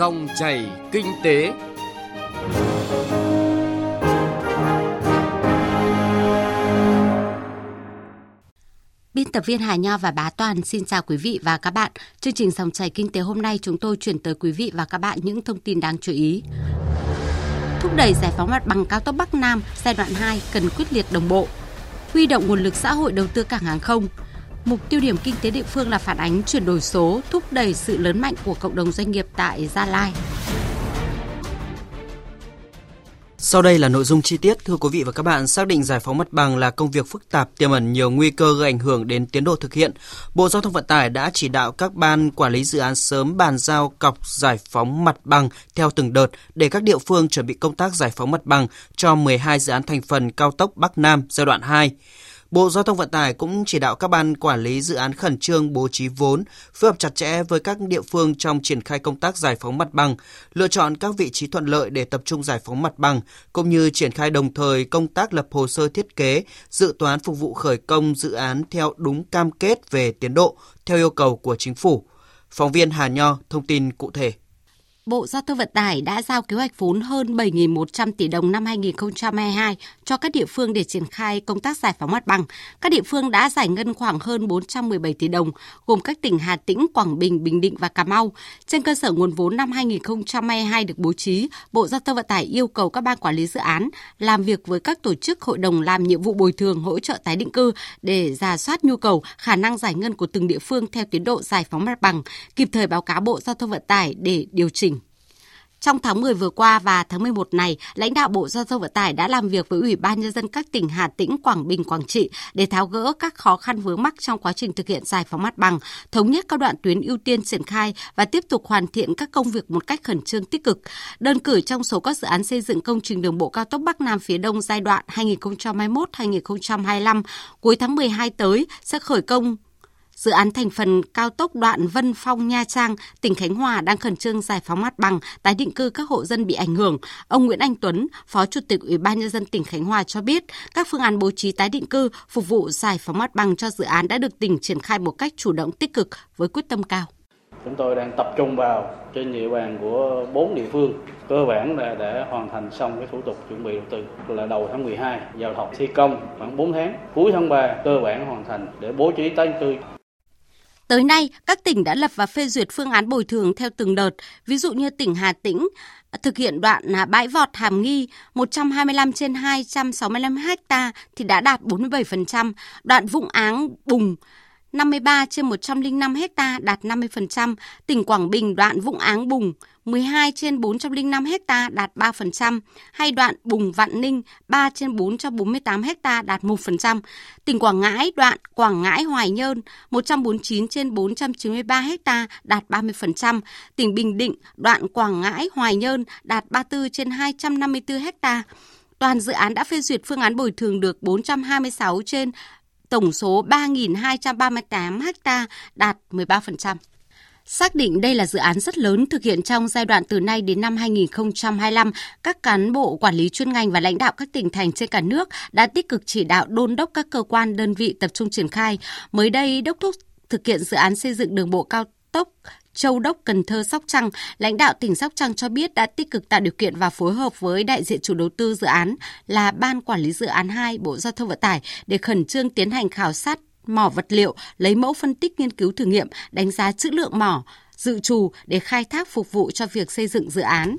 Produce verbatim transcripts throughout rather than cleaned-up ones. Sông chảy kinh tế. Biên tập viên Hà Nho và Bá Toàn xin chào quý vị và các bạn. Chương trình Dòng chảy kinh tế hôm nay chúng tôi chuyển tới quý vị và các bạn những thông tin đáng chú ý. Thúc đẩy giải phóng mặt bằng cao tốc Bắc Nam giai đoạn hai cần quyết liệt đồng bộ. Huy động nguồn lực xã hội đầu tư cảng hàng không. Mục tiêu điểm kinh tế địa phương là phản ánh chuyển đổi số, thúc đẩy sự lớn mạnh của cộng đồng doanh nghiệp tại Gia Lai. Sau đây là nội dung chi tiết. Thưa quý vị và các bạn, xác định giải phóng mặt bằng là công việc phức tạp, tiềm ẩn nhiều nguy cơ gây ảnh hưởng đến tiến độ thực hiện. Bộ Giao thông Vận tải đã chỉ đạo các ban quản lý dự án sớm bàn giao cọc giải phóng mặt bằng theo từng đợt để các địa phương chuẩn bị công tác giải phóng mặt bằng cho mười hai dự án thành phần cao tốc Bắc Nam giai đoạn hai. Bộ Giao thông Vận tải cũng chỉ đạo các ban quản lý dự án khẩn trương bố trí vốn, phối hợp chặt chẽ với các địa phương trong triển khai công tác giải phóng mặt bằng, lựa chọn các vị trí thuận lợi để tập trung giải phóng mặt bằng, cũng như triển khai đồng thời công tác lập hồ sơ thiết kế, dự toán phục vụ khởi công dự án theo đúng cam kết về tiến độ, theo yêu cầu của Chính phủ. Phóng viên Hà Nho thông tin cụ thể. Bộ Giao thông Vận tải đã giao kế hoạch vốn hơn bảy nghìn một trăm tỷ đồng năm hai nghìn không trăm hai mươi hai cho các địa phương để triển khai công tác giải phóng mặt bằng. Các địa phương đã giải ngân khoảng hơn bốn trăm mười bảy tỷ đồng, gồm các tỉnh Hà Tĩnh, Quảng Bình, Bình Định và Cà Mau. Trên cơ sở nguồn vốn năm hai nghìn không trăm hai mươi hai được bố trí, Bộ Giao thông Vận tải yêu cầu các ban quản lý dự án làm việc với các tổ chức hội đồng làm nhiệm vụ bồi thường hỗ trợ tái định cư để rà soát nhu cầu, khả năng giải ngân của từng địa phương theo tiến độ giải phóng mặt bằng, kịp thời báo cáo Bộ Giao thông Vận tải để điều chỉnh. Trong tháng mười vừa qua và tháng mười một này, lãnh đạo Bộ Giao thông Vận tải đã làm việc với Ủy ban Nhân dân các tỉnh Hà Tĩnh, Quảng Bình, Quảng Trị để tháo gỡ các khó khăn vướng mắc trong quá trình thực hiện giải phóng mặt bằng, thống nhất các đoạn tuyến ưu tiên triển khai và tiếp tục hoàn thiện các công việc một cách khẩn trương tích cực. Đơn cử trong số các dự án xây dựng công trình đường bộ cao tốc Bắc Nam phía Đông giai đoạn hai nghìn không trăm hai mươi mốt đến hai nghìn không trăm hai mươi lăm, cuối tháng mười hai tới sẽ khởi công dự án thành phần cao tốc đoạn Vân Phong, Nha Trang, tỉnh Khánh Hòa đang khẩn trương giải phóng mặt bằng, tái định cư các hộ dân bị ảnh hưởng. Ông Nguyễn Anh Tuấn, Phó Chủ tịch Ủy ban Nhân dân tỉnh Khánh Hòa cho biết, các phương án bố trí tái định cư phục vụ giải phóng mặt bằng cho dự án đã được tỉnh triển khai một cách chủ động tích cực với quyết tâm cao. Chúng tôi đang tập trung vào trên địa bàn của bốn địa phương, cơ bản là để hoàn thành xong cái thủ tục chuẩn bị đầu tư là đầu tháng mười hai, giao thầu thi công khoảng bốn tháng, cuối tháng ba cơ bản hoàn thành để bố trí tái định cư. Tới nay, các tỉnh đã lập và phê duyệt phương án bồi thường theo từng đợt, ví dụ như tỉnh Hà Tĩnh thực hiện đoạn Bãi Vọt Hàm Nghi một trăm hai mươi lăm trên hai trăm sáu mươi lăm ha thì đã đạt bốn mươi bảy phần trăm, đoạn Vũng Áng Bùng năm mươi ba trên một trăm lẻ năm ha đạt năm mươi phần trăm, tỉnh Quảng Bình đoạn Vũng Áng Bùng mười hai trên bốn trăm lẻ năm ha đạt ba phần trăm, hay đoạn Bùng Vạn Ninh ba trên bốn trăm bốn mươi tám ha đạt một phần trăm. Tỉnh Quảng Ngãi đoạn Quảng Ngãi Hoài Nhơn một trăm bốn mươi chín trên bốn trăm chín mươi ba ha đạt ba mươi phần trăm, tỉnh Bình Định đoạn Quảng Ngãi Hoài Nhơn đạt ba mươi tư trên hai trăm năm mươi tư ha. Toàn dự án đã phê duyệt phương án bồi thường được bốn trăm hai mươi sáu trên tổng số ba nghìn hai trăm ba mươi tám ha đạt mười ba phần trăm. Xác định đây là dự án rất lớn thực hiện trong giai đoạn từ nay đến năm hai nghìn không trăm hai mươi lăm, các cán bộ quản lý chuyên ngành và lãnh đạo các tỉnh thành trên cả nước đã tích cực chỉ đạo đôn đốc các cơ quan đơn vị tập trung triển khai. Mới đây, đốc thúc thực hiện dự án xây dựng đường bộ cao tốc Châu Đốc Cần Thơ Sóc Trăng, lãnh đạo tỉnh Sóc Trăng cho biết đã tích cực tạo điều kiện và phối hợp với đại diện chủ đầu tư dự án là Ban Quản lý Dự án hai Bộ Giao thông Vận tải để khẩn trương tiến hành khảo sát mỏ vật liệu, lấy mẫu phân tích nghiên cứu thử nghiệm, đánh giá trữ lượng mỏ, dự trù để khai thác phục vụ cho việc xây dựng dự án.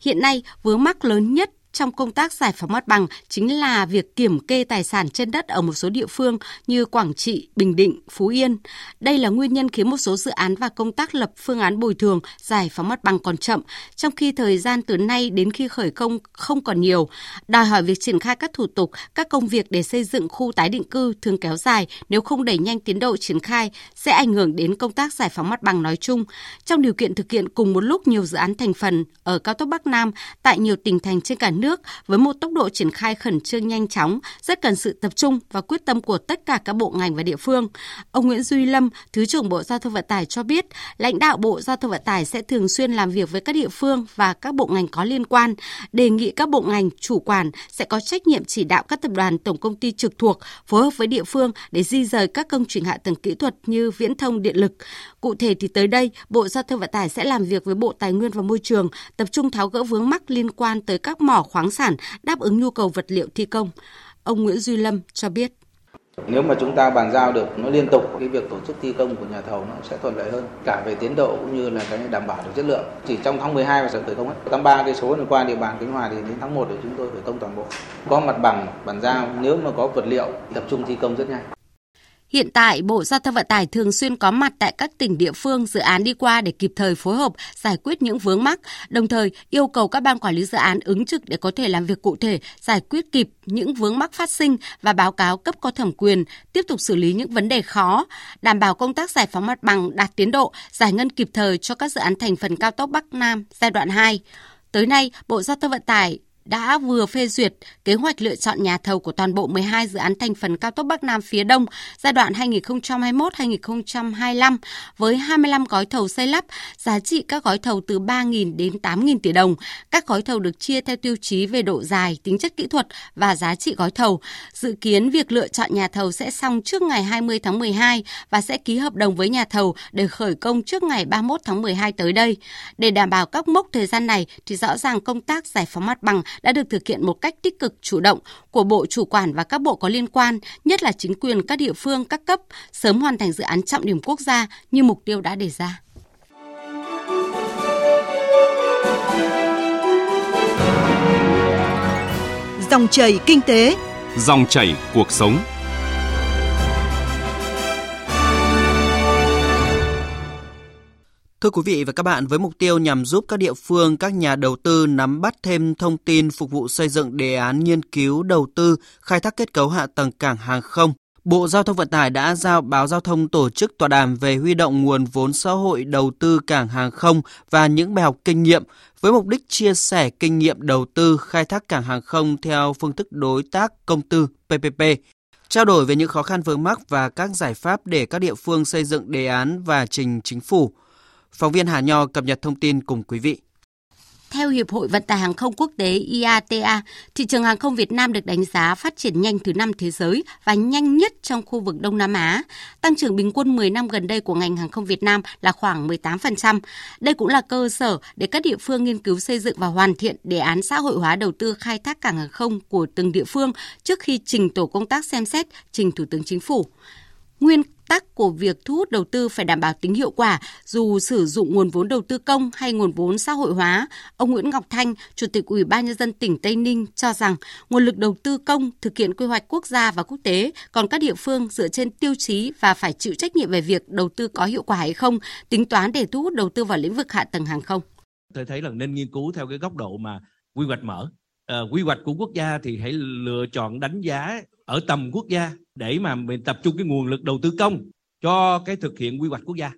Hiện nay, vướng mắc lớn nhất trong công tác giải phóng mặt bằng chính là việc kiểm kê tài sản trên đất ở một số địa phương như Quảng Trị, Bình Định, Phú Yên. Đây là nguyên nhân khiến một số dự án và công tác lập phương án bồi thường, giải phóng mặt bằng còn chậm, trong khi thời gian từ nay đến khi khởi công không còn nhiều. Đòi hỏi việc triển khai các thủ tục, các công việc để xây dựng khu tái định cư thường kéo dài, nếu không đẩy nhanh tiến độ triển khai sẽ ảnh hưởng đến công tác giải phóng mặt bằng nói chung. Trong điều kiện thực hiện cùng một lúc nhiều dự án thành phần ở cao tốc Bắc Nam tại nhiều tỉnh thành trên cả nước nước với một tốc độ triển khai khẩn trương nhanh chóng, rất cần sự tập trung và quyết tâm của tất cả các bộ ngành và địa phương. Ông Nguyễn Duy Lâm, Thứ trưởng Bộ Giao thông Vận tải cho biết, lãnh đạo Bộ Giao thông Vận tải sẽ thường xuyên làm việc với các địa phương và các bộ ngành có liên quan, đề nghị các bộ ngành chủ quản sẽ có trách nhiệm chỉ đạo các tập đoàn tổng công ty trực thuộc phối hợp với địa phương để di rời các công trình hạ tầng kỹ thuật như viễn thông, điện lực. Cụ thể thì tới đây, Bộ Giao thông Vận tải sẽ làm việc với Bộ Tài nguyên và Môi trường, tập trung tháo gỡ vướng mắc liên quan tới các mỏ khoáng sản đáp ứng nhu cầu vật liệu thi công. Ông Nguyễn Duy Lâm cho biết. Nếu mà chúng ta bàn giao được nó liên tục, cái việc tổ chức thi công của nhà thầu nó sẽ thuận lợi hơn, cả về tiến độ cũng như là cái đảm bảo được chất lượng. Chỉ trong tháng mười hai và sắp tới không hết, tháng ba cái số này qua địa bàn Khánh Hòa thì đến tháng một thì chúng tôi khởi công toàn bộ. Có mặt bằng, bàn giao, nếu mà có vật liệu tập trung thi công rất nhanh. Hiện tại, Bộ Giao thông Vận tải thường xuyên có mặt tại các tỉnh, địa phương dự án đi qua để kịp thời phối hợp giải quyết những vướng mắc, đồng thời yêu cầu các ban quản lý dự án ứng trực để có thể làm việc cụ thể, giải quyết kịp những vướng mắc phát sinh và báo cáo cấp có thẩm quyền, tiếp tục xử lý những vấn đề khó, đảm bảo công tác giải phóng mặt bằng đạt tiến độ, giải ngân kịp thời cho các dự án thành phần cao tốc Bắc Nam giai đoạn hai. Tới nay, Bộ Giao thông Vận tải đã vừa phê duyệt kế hoạch lựa chọn nhà thầu của toàn bộ mười hai dự án thành phần cao tốc Bắc Nam phía Đông giai đoạn hai nghìn không trăm hai mươi mốt đến hai nghìn không trăm hai mươi lăm với hai mươi lăm gói thầu xây lắp, giá trị các gói thầu từ ba nghìn đến tám nghìn tỷ đồng. Các gói thầu được chia theo tiêu chí về độ dài, tính chất kỹ thuật và giá trị gói thầu. Dự kiến việc lựa chọn nhà thầu sẽ xong trước ngày hai mươi tháng mười hai và sẽ ký hợp đồng với nhà thầu để khởi công trước ngày ba mươi mốt tháng mười hai tới đây. Để đảm bảo các mốc thời gian này thì rõ ràng công tác giải phóng mặt bằng đã được thực hiện một cách tích cực, chủ động của Bộ chủ quản và các bộ có liên quan, nhất là chính quyền các địa phương, các cấp, sớm hoàn thành dự án trọng điểm quốc gia như mục tiêu đã đề ra. Dòng chảy kinh tế, dòng chảy cuộc sống. Thưa quý vị và các bạn, với mục tiêu nhằm giúp các địa phương, các nhà đầu tư nắm bắt thêm thông tin phục vụ xây dựng đề án nghiên cứu đầu tư, khai thác kết cấu hạ tầng cảng hàng không, Bộ Giao thông Vận tải đã giao Báo Giao thông tổ chức tọa đàm về huy động nguồn vốn xã hội đầu tư cảng hàng không và những bài học kinh nghiệm với mục đích chia sẻ kinh nghiệm đầu tư khai thác cảng hàng không theo phương thức đối tác công tư P P P. Trao đổi về những khó khăn vướng mắc và các giải pháp để các địa phương xây dựng đề án và trình chính phủ. Phóng viên Hà Nho cập nhật thông tin cùng quý vị. Theo Hiệp hội Vận tải Hàng không Quốc tế I A T A, thị trường hàng không Việt Nam được đánh giá phát triển nhanh thứ năm thế giới và nhanh nhất trong khu vực Đông Nam Á. Tăng trưởng bình quân mười năm gần đây của ngành hàng không Việt Nam là khoảng mười tám phần trăm. Đây cũng là cơ sở để các địa phương nghiên cứu xây dựng và hoàn thiện đề án xã hội hóa đầu tư khai thác cảng hàng không của từng địa phương trước khi trình tổ công tác xem xét, trình Thủ tướng Chính phủ. Nguyên tắc của việc thu hút đầu tư phải đảm bảo tính hiệu quả dù sử dụng nguồn vốn đầu tư công hay nguồn vốn xã hội hóa. Ông Nguyễn Ngọc Thanh, Chủ tịch Ủy ban Nhân dân tỉnh Tây Ninh cho rằng nguồn lực đầu tư công thực hiện quy hoạch quốc gia và quốc tế, còn các địa phương dựa trên tiêu chí và phải chịu trách nhiệm về việc đầu tư có hiệu quả hay không, tính toán để thu hút đầu tư vào lĩnh vực hạ tầng hàng không. Tôi thấy là nên nghiên cứu theo cái góc độ mà quy hoạch mở. À, quy hoạch của quốc gia thì hãy lựa chọn đánh giá ở tầm quốc gia để mà mình tập trung cái nguồn lực đầu tư công cho cái thực hiện quy hoạch quốc gia.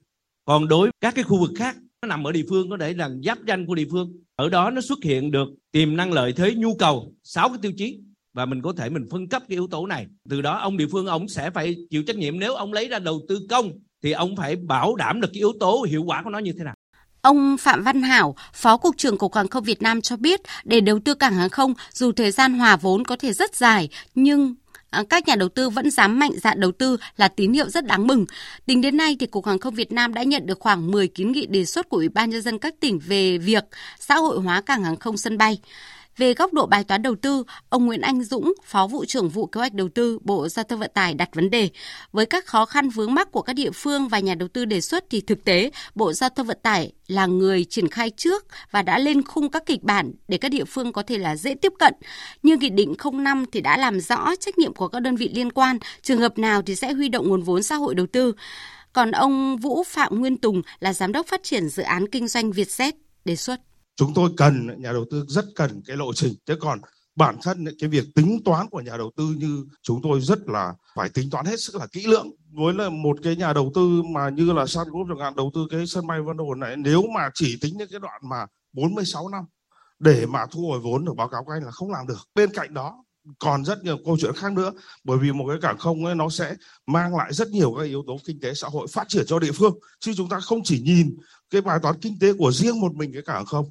Còn đối với các cái khu vực khác, nó nằm ở địa phương, nó để là giáp ranh của địa phương. Ở đó nó xuất hiện được tiềm năng, lợi thế, nhu cầu, sáu cái tiêu chí. Và mình có thể mình phân cấp cái yếu tố này. Từ đó ông địa phương ông sẽ phải chịu trách nhiệm, nếu ông lấy ra đầu tư công thì ông phải bảo đảm được cái yếu tố hiệu quả của nó như thế nào. Ông Phạm Văn Hảo, Phó Cục trưởng Cục Hàng không Việt Nam cho biết, để đầu tư cảng hàng không, dù thời gian hòa vốn có thể rất dài, nhưng các nhà đầu tư vẫn dám mạnh dạn đầu tư là tín hiệu rất đáng mừng. Tính đến nay, thì Cục Hàng không Việt Nam đã nhận được khoảng mười kiến nghị đề xuất của Ủy ban Nhân dân các tỉnh về việc xã hội hóa cảng hàng không, sân bay. Về góc độ bài toán đầu tư, ông Nguyễn Anh Dũng, Phó Vụ trưởng Vụ Kế hoạch Đầu tư, Bộ Giao thông Vận tải đặt vấn đề. Với các khó khăn vướng mắc của các địa phương và nhà đầu tư đề xuất thì thực tế, Bộ Giao thông Vận tải là người triển khai trước và đã lên khung các kịch bản để các địa phương có thể là dễ tiếp cận. Như Nghị định không năm thì đã làm rõ trách nhiệm của các đơn vị liên quan, trường hợp nào thì sẽ huy động nguồn vốn xã hội đầu tư. Còn ông Vũ Phạm Nguyên Tùng là Giám đốc Phát triển Dự án Kinh doanh Vietjet đề xuất. Chúng tôi cần, nhà đầu tư rất cần cái lộ trình. Thế còn bản thân cái việc tính toán của nhà đầu tư như chúng tôi rất là phải tính toán hết sức là kỹ lưỡng. Với là một cái nhà đầu tư mà như là Sun Group chẳng hạn đầu tư cái sân bay Vân Đồn này, nếu mà chỉ tính những cái đoạn mà bốn mươi sáu năm để mà thu hồi vốn được, báo cáo các anh là không làm được. Bên cạnh đó còn rất nhiều câu chuyện khác nữa, bởi vì một cái cảng không ấy, nó sẽ mang lại rất nhiều các yếu tố kinh tế xã hội phát triển cho địa phương, chứ chúng ta không chỉ nhìn cái bài toán kinh tế của riêng một mình cái cảng không.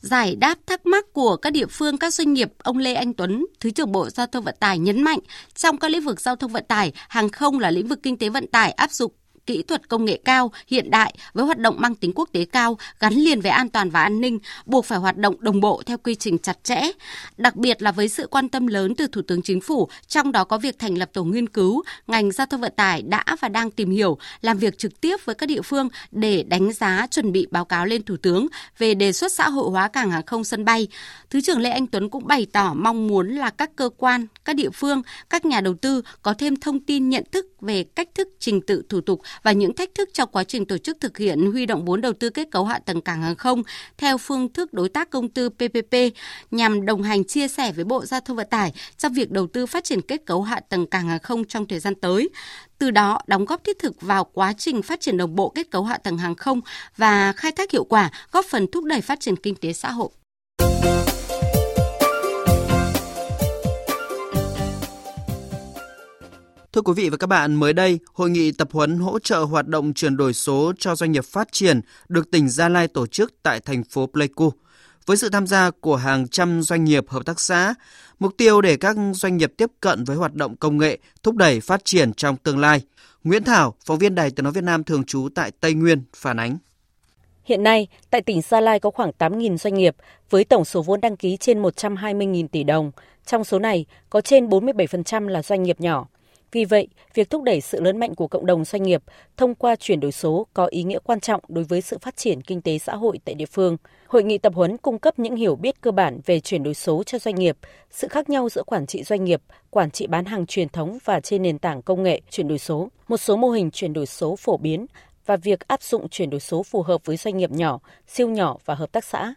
Giải đáp thắc mắc của các địa phương, các doanh nghiệp, ông Lê Anh Tuấn, Thứ trưởng Bộ Giao thông Vận tải nhấn mạnh, trong các lĩnh vực giao thông vận tải, hàng không là lĩnh vực kinh tế vận tải áp dụng kỹ thuật công nghệ cao, hiện đại với hoạt động mang tính quốc tế cao, gắn liền với an toàn và an ninh, buộc phải hoạt động đồng bộ theo quy trình chặt chẽ. Đặc biệt là với sự quan tâm lớn từ Thủ tướng Chính phủ, trong đó có việc thành lập tổ nghiên cứu, ngành giao thông vận tải đã và đang tìm hiểu, làm việc trực tiếp với các địa phương để đánh giá, chuẩn bị báo cáo lên Thủ tướng về đề xuất xã hội hóa cảng hàng không sân bay. Thứ trưởng Lê Anh Tuấn cũng bày tỏ mong muốn là các cơ quan, các địa phương, các nhà đầu tư có thêm thông tin, nhận thức về cách thức, trình tự, thủ tục và những thách thức trong quá trình tổ chức thực hiện huy động vốn đầu tư kết cấu hạ tầng cảng hàng không theo phương thức đối tác công tư pê pê pê, nhằm đồng hành chia sẻ với Bộ Giao thông Vận tải trong việc đầu tư phát triển kết cấu hạ tầng cảng hàng không trong thời gian tới. Từ đó đóng góp thiết thực vào quá trình phát triển đồng bộ kết cấu hạ tầng hàng không và khai thác hiệu quả, góp phần thúc đẩy phát triển kinh tế xã hội. Thưa quý vị và các bạn, mới đây, Hội nghị tập huấn hỗ trợ hoạt động chuyển đổi số cho doanh nghiệp phát triển được tỉnh Gia Lai tổ chức tại thành phố Pleiku, với sự tham gia của hàng trăm doanh nghiệp, hợp tác xã, mục tiêu để các doanh nghiệp tiếp cận với hoạt động công nghệ, thúc đẩy phát triển trong tương lai. Nguyễn Thảo, phóng viên Đài Tiếng nói Việt Nam thường trú tại Tây Nguyên, phản ánh. Hiện nay, tại tỉnh Gia Lai có khoảng tám nghìn doanh nghiệp, với tổng số vốn đăng ký trên một trăm hai mươi nghìn tỷ đồng. Trong số này, có trên bốn mươi bảy phần trăm là doanh nghiệp nhỏ. Vì vậy, việc thúc đẩy sự lớn mạnh của cộng đồng doanh nghiệp thông qua chuyển đổi số có ý nghĩa quan trọng đối với sự phát triển kinh tế xã hội tại địa phương. Hội nghị tập huấn cung cấp những hiểu biết cơ bản về chuyển đổi số cho doanh nghiệp, sự khác nhau giữa quản trị doanh nghiệp, quản trị bán hàng truyền thống và trên nền tảng công nghệ chuyển đổi số, một số mô hình chuyển đổi số phổ biến và việc áp dụng chuyển đổi số phù hợp với doanh nghiệp nhỏ, siêu nhỏ và hợp tác xã.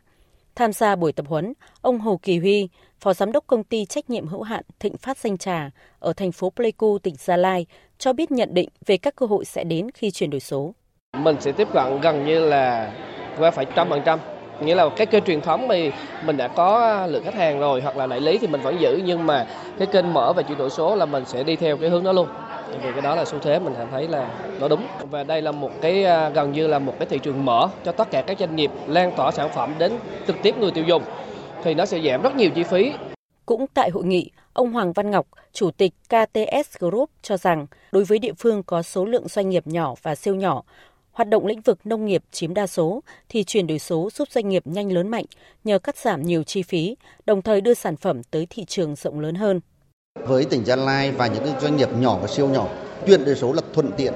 Tham gia buổi tập huấn, ông Hồ Kỳ Huy, Phó Giám đốc Công ty Trách nhiệm Hữu hạn Thịnh Phát Danh Trà ở thành phố Pleiku, tỉnh Gia Lai, cho biết nhận định về các cơ hội sẽ đến khi chuyển đổi số. Mình sẽ tiếp cận gần như là qua phải một trăm phần trăm. Nghĩa là cái kênh truyền thống thì mình đã có lượng khách hàng rồi hoặc là đại lý thì mình vẫn giữ, nhưng mà cái kênh mở và chuyển đổi số là mình sẽ đi theo cái hướng đó luôn. Vì cái đó là xu thế mình cảm thấy là nó đúng. Và đây là một cái gần như là một cái thị trường mở cho tất cả các doanh nghiệp lan tỏa sản phẩm đến trực tiếp người tiêu dùng. Thì nó sẽ giảm rất nhiều chi phí. Cũng tại hội nghị, ông Hoàng Văn Ngọc, Chủ tịch ca tê ét Group cho rằng đối với địa phương có số lượng doanh nghiệp nhỏ và siêu nhỏ, hoạt động lĩnh vực nông nghiệp chiếm đa số thì chuyển đổi số giúp doanh nghiệp nhanh lớn mạnh nhờ cắt giảm nhiều chi phí, đồng thời đưa sản phẩm tới thị trường rộng lớn hơn. Với tỉnh Gia Lai và những doanh nghiệp nhỏ và siêu nhỏ, chuyển đổi số là thuận tiện,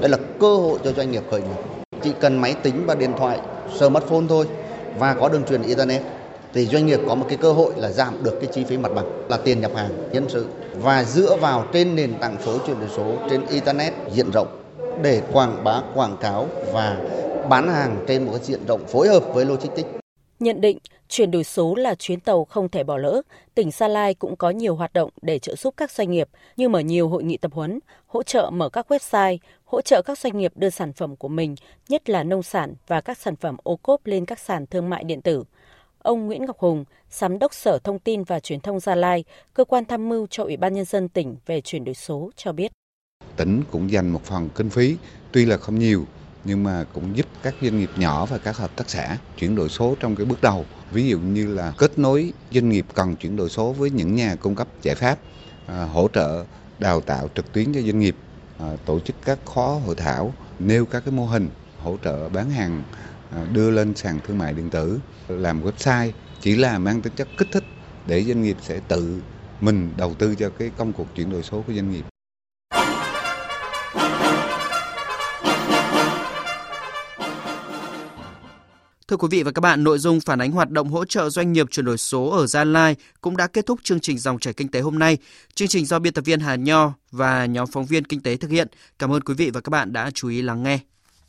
đây là cơ hội cho doanh nghiệp khởi nghiệp. Chỉ cần máy tính và điện thoại, smartphone thôi và có đường truyền Internet thì doanh nghiệp có một cái cơ hội là giảm được cái chi phí mặt bằng là tiền nhập hàng, nhân sự và dựa vào trên nền tảng số, chuyển đổi số trên Internet diện rộng để quảng bá, quảng cáo và bán hàng trên một cái diện rộng phối hợp với logistics. Nhận định chuyển đổi số là chuyến tàu không thể bỏ lỡ, tỉnh Gia Lai cũng có nhiều hoạt động để trợ giúp các doanh nghiệp như mở nhiều hội nghị tập huấn, hỗ trợ mở các website, hỗ trợ các doanh nghiệp đưa sản phẩm của mình, nhất là nông sản và các sản phẩm ô cốp lên các sàn thương mại điện tử. Ông Nguyễn Ngọc Hùng, Giám đốc Sở Thông tin và Truyền thông Gia Lai, cơ quan tham mưu cho Ủy ban Nhân dân tỉnh về chuyển đổi số cho biết. Tỉnh cũng dành một phần kinh phí, tuy là không nhiều, nhưng mà cũng giúp các doanh nghiệp nhỏ và các hợp tác xã chuyển đổi số trong cái bước đầu. Ví dụ như là kết nối doanh nghiệp cần chuyển đổi số với những nhà cung cấp giải pháp, hỗ trợ đào tạo trực tuyến cho doanh nghiệp, tổ chức các khóa hội thảo, nêu các cái mô hình, hỗ trợ bán hàng, đưa lên sàn thương mại điện tử, làm website, chỉ là mang tính chất kích thích để doanh nghiệp sẽ tự mình đầu tư cho cái công cuộc chuyển đổi số của doanh nghiệp. Thưa quý vị và các bạn, nội dung phản ánh hoạt động hỗ trợ doanh nghiệp chuyển đổi số ở Gia Lai cũng đã kết thúc chương trình Dòng chảy kinh tế hôm nay. Chương trình do biên tập viên Hà Nho và nhóm phóng viên kinh tế thực hiện. Cảm ơn quý vị và các bạn đã chú ý lắng nghe.